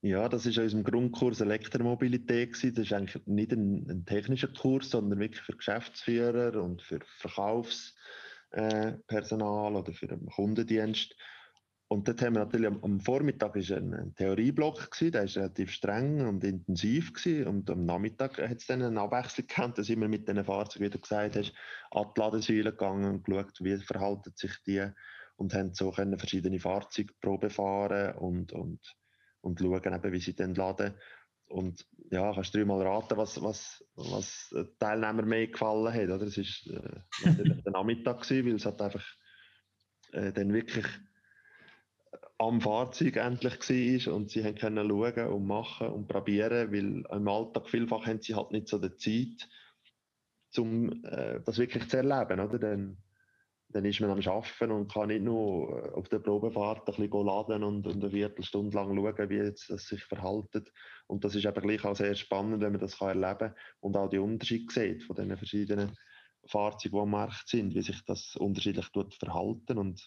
Ja, das war an unserem Grundkurs Elektromobilität gewesen. Das ist eigentlich nicht ein, ein technischer Kurs, sondern wirklich für Geschäftsführer und für Verkaufspersonal äh, oder für den Kundendienst. Und dort haben wir natürlich am, am Vormittag ist ein, ein Theorieblock gewesen, der ist relativ streng und intensiv gewesen. Und am Nachmittag hat es dann eine Abwechslung gehabt, da sind wir mit diesen Fahrzeugen, wie du gesagt hast, an die Ladesäule gegangen und geschaut, wie verhalten sich die, und haben so können verschiedene Fahrzeuge probefahren und, und und schauen, eben, wie sie dann laden. Und ja, kannst du dir mal raten, was, was, was den Teilnehmer mehr gefallen hat, oder? Es ist äh, natürlich der Nachmittag gewesen, weil es halt einfach äh, dann wirklich am Fahrzeug endlich war und sie haben können schauen und machen und probieren, weil im Alltag vielfach haben sie halt nicht so die Zeit, um äh, das wirklich zu erleben, oder? Dann, Dann ist man am Arbeiten und kann nicht nur auf der Probefahrt ein bisschen laden und eine Viertelstunde lang schauen, wie jetzt das sich verhaltet. Und das ist aber gleich auch sehr spannend, wenn man das erleben kann und auch die Unterschiede sieht von den verschiedenen Fahrzeugen, die am Markt sind, wie sich das unterschiedlich verhalten. Und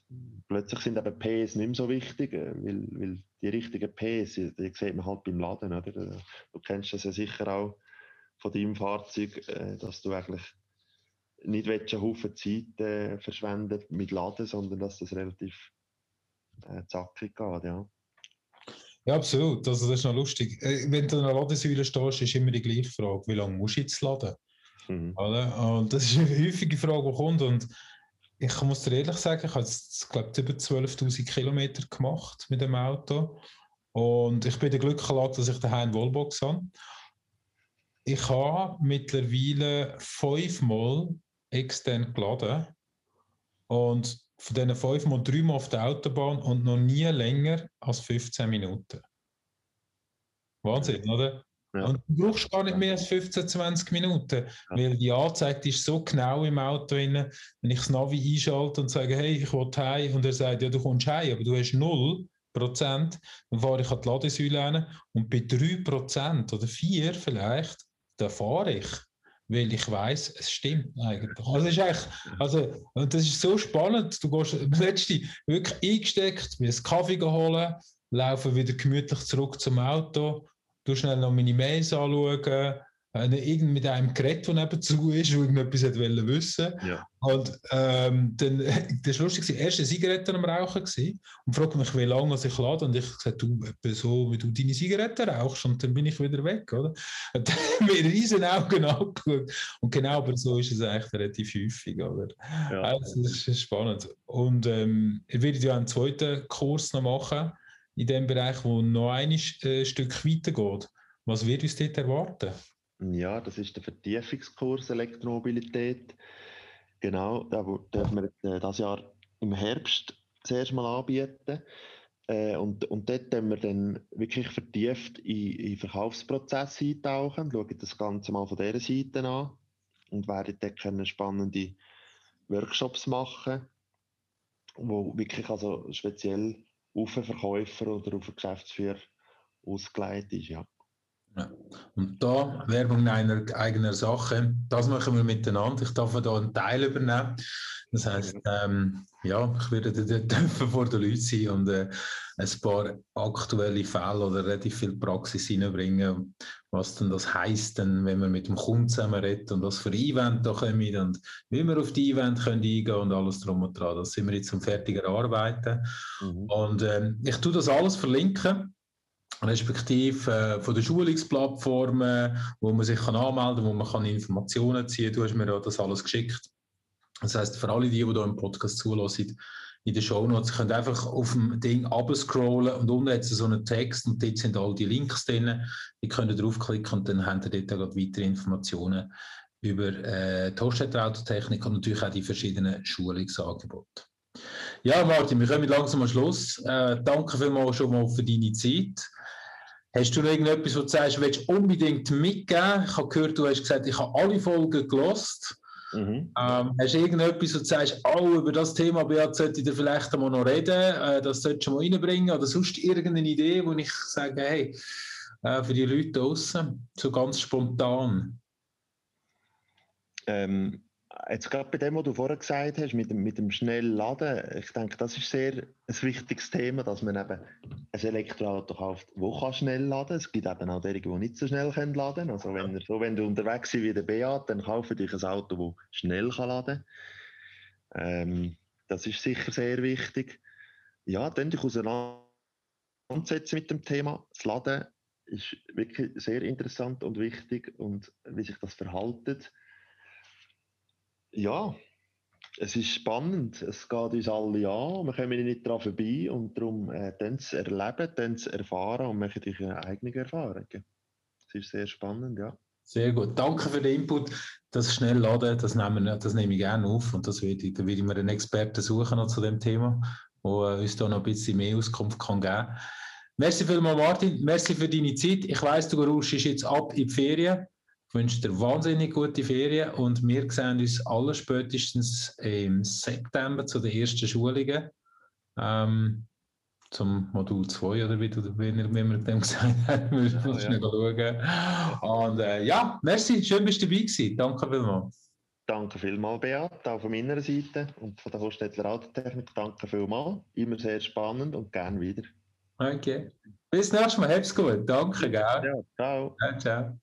plötzlich sind eben Ps nicht mehr so wichtig, weil, weil die richtigen Ps, die sieht man halt beim Laden. Oder? Du kennst das ja sicher auch von deinem Fahrzeug, dass du eigentlich nicht einen Haufen Zeit äh, verschwendet mit Laden, sondern dass das relativ äh, zackig geht, ja. Ja, absolut. Also das ist noch lustig. Äh, wenn du an einer Ladesäule stehst, ist immer die gleiche Frage, wie lange musst du jetzt laden? Mhm. Oder? Und das ist eine häufige Frage, die kommt. Und ich muss dir ehrlich sagen, ich habe jetzt, glaube ich, über zwölftausend Kilometer gemacht mit dem Auto. Und ich bin der Glückgelag, dass ich daheim eine Wallbox habe. Ich habe mittlerweile fünfmal extern geladen und von diesen fünfmal dreimal auf der Autobahn und noch nie länger als fünfzehn Minuten. Wahnsinn, oder? Ja. Und du brauchst gar nicht mehr als fünfzehn, zwanzig Minuten, weil die Anzeige ist so genau im Auto drin, wenn ich das Navi einschalte und sage, hey, ich will heim, und er sagt, ja, du kommst heim, aber du hast null Prozent, dann fahre ich an die Ladesäule hin und bei drei Prozent oder vier vielleicht, dann fahre ich. Weil ich weiss, es stimmt eigentlich. Also, ist echt, also das ist so spannend. Du gehst letztlich wirklich eingesteckt, mir einen Kaffee holen, laufen wieder gemütlich zurück zum Auto, du schnell noch meine Mails anschauen, Wenn irgend mit einem Gerät, der neben zu ist, wo irgendetwas hat wissen ja. Und ähm, dann, das war lustig, erst eine Zigarette am Rauchen gewesen, und fragte mich, wie lange ich lade. Und ich sagte, du, so, wie du deine Zigarette rauchst, und dann bin ich wieder weg, oder? Und dann haben wir riesen Augen angeschaut. Und genau, aber so ist es eigentlich relativ häufig, oder? Ja. Also, das ist spannend. Und ähm, ich werde ja einen zweiten Kurs noch machen, in dem Bereich, wo noch ein äh, Stück weitergeht. Was wird uns dort erwarten? Ja, das ist der Vertiefungskurs Elektromobilität. Genau, da dürfen wir das Jahr im Herbst zuerst mal anbieten. Äh, und, und dort können wir dann wirklich vertieft in den Verkaufsprozess eintauchen, schauen das Ganze mal von dieser Seite an und werden dort können spannende Workshops machen, wo wirklich also speziell auf Verkäufer oder auf Geschäftsführer ausgelegt ist. Ja. Ja. Und da Werbung einer eigenen Sache, das machen wir miteinander. Ich darf da einen Teil übernehmen. Das heisst, ähm, ja, ich werde dürfen vor den Leuten sein und äh, ein paar aktuelle Fälle oder relativ viel Praxis hineinbringen, was denn das heisst, denn, wenn man mit dem Kunden zusammen redet und was für Event da kommen und wie wir auf die Event können eingehen können und alles drum und dran. Das sind wir jetzt zum fertigen Arbeiten. Mhm. Und ähm, ich tue das alles verlinken. Respektive äh, von den Schulungsplattformen, wo man sich kann anmelden kann, wo man kann Informationen ziehen kann. Du hast mir ja das alles geschickt. Das heisst, für alle, die hier im Podcast zuhören, in den Shownotes, könnt ihr einfach auf dem Ding runterscrollen und unten hat es so einen Text und dort sind all die Links drin. Ihr könnt draufklicken und dann habt ihr dort weitere Informationen über äh, die Hostettler Autotechnik und natürlich auch die verschiedenen Schulungsangebote. Ja, Martin, wir kommen langsam am Schluss. Äh, danke vielmals schon mal für deine Zeit. Hast du noch irgendetwas, was du sagst, willst du unbedingt mitgeben? Ich habe gehört, du hast gesagt, ich habe alle Folgen gehört. Mhm. Ähm, hast du irgendetwas, was du sagst, oh, über das Thema Beat sollte ich vielleicht einmal noch reden, äh, das solltest du mal reinbringen? Oder sonst irgendeine Idee, wo ich sage, hey, äh, für die Leute draußen, so ganz spontan? Ähm. Jetzt gerade bei dem, was du vorher gesagt hast, mit dem, mit dem schnellen Laden, ich denke, das ist sehr ein wichtiges Thema, dass man eben ein Elektroauto kauft, das schnell laden kann. Es gibt eben auch diejenigen, die nicht so schnell laden können. Also wenn, so, wenn du unterwegs bist wie der Beat, dann kaufe dich ein Auto, das schnell laden kann. Ähm, das ist sicher sehr wichtig. Ja, dann dich auseinandersetzen mit dem Thema. Das Laden ist wirklich sehr interessant und wichtig und wie sich das verhaltet. Ja, es ist spannend, es geht uns alle an, wir kommen nicht daran vorbei und darum äh, dann zu erleben, dann zu erfahren und machen dich eine eigene Erfahrung. Es ist sehr spannend, ja. Sehr gut, danke für den Input. Das Schnellladen, das nehme, das nehme ich gerne auf und das werde ich, da werde ich mir einen Experten suchen noch zu dem Thema, der uns da noch ein bisschen mehr Auskunft kann geben kann. Merci vielmals, Martin, merci für deine Zeit. Ich weiss, du rauschst jetzt ab in die Ferien. Ich wünsche dir wahnsinnig gute Ferien und wir sehen uns alle spätestens im September zu den ersten Schulungen. Ähm, zum Modul zwei oder wie, du, wie wir mit dem gesagt haben. Wir müssen ja, schnell ja. schauen. Und äh, ja, merci, schön bist du dabei gewesen. Danke vielmals. Danke vielmals, Beat, auch von meiner Seite und von der Hostettler Autotechnik. Danke vielmals, immer sehr spannend und gerne wieder. Okay, bis nächstes Mal, hab's gut. Danke, gell? Ja, ciao. Ja, ciao.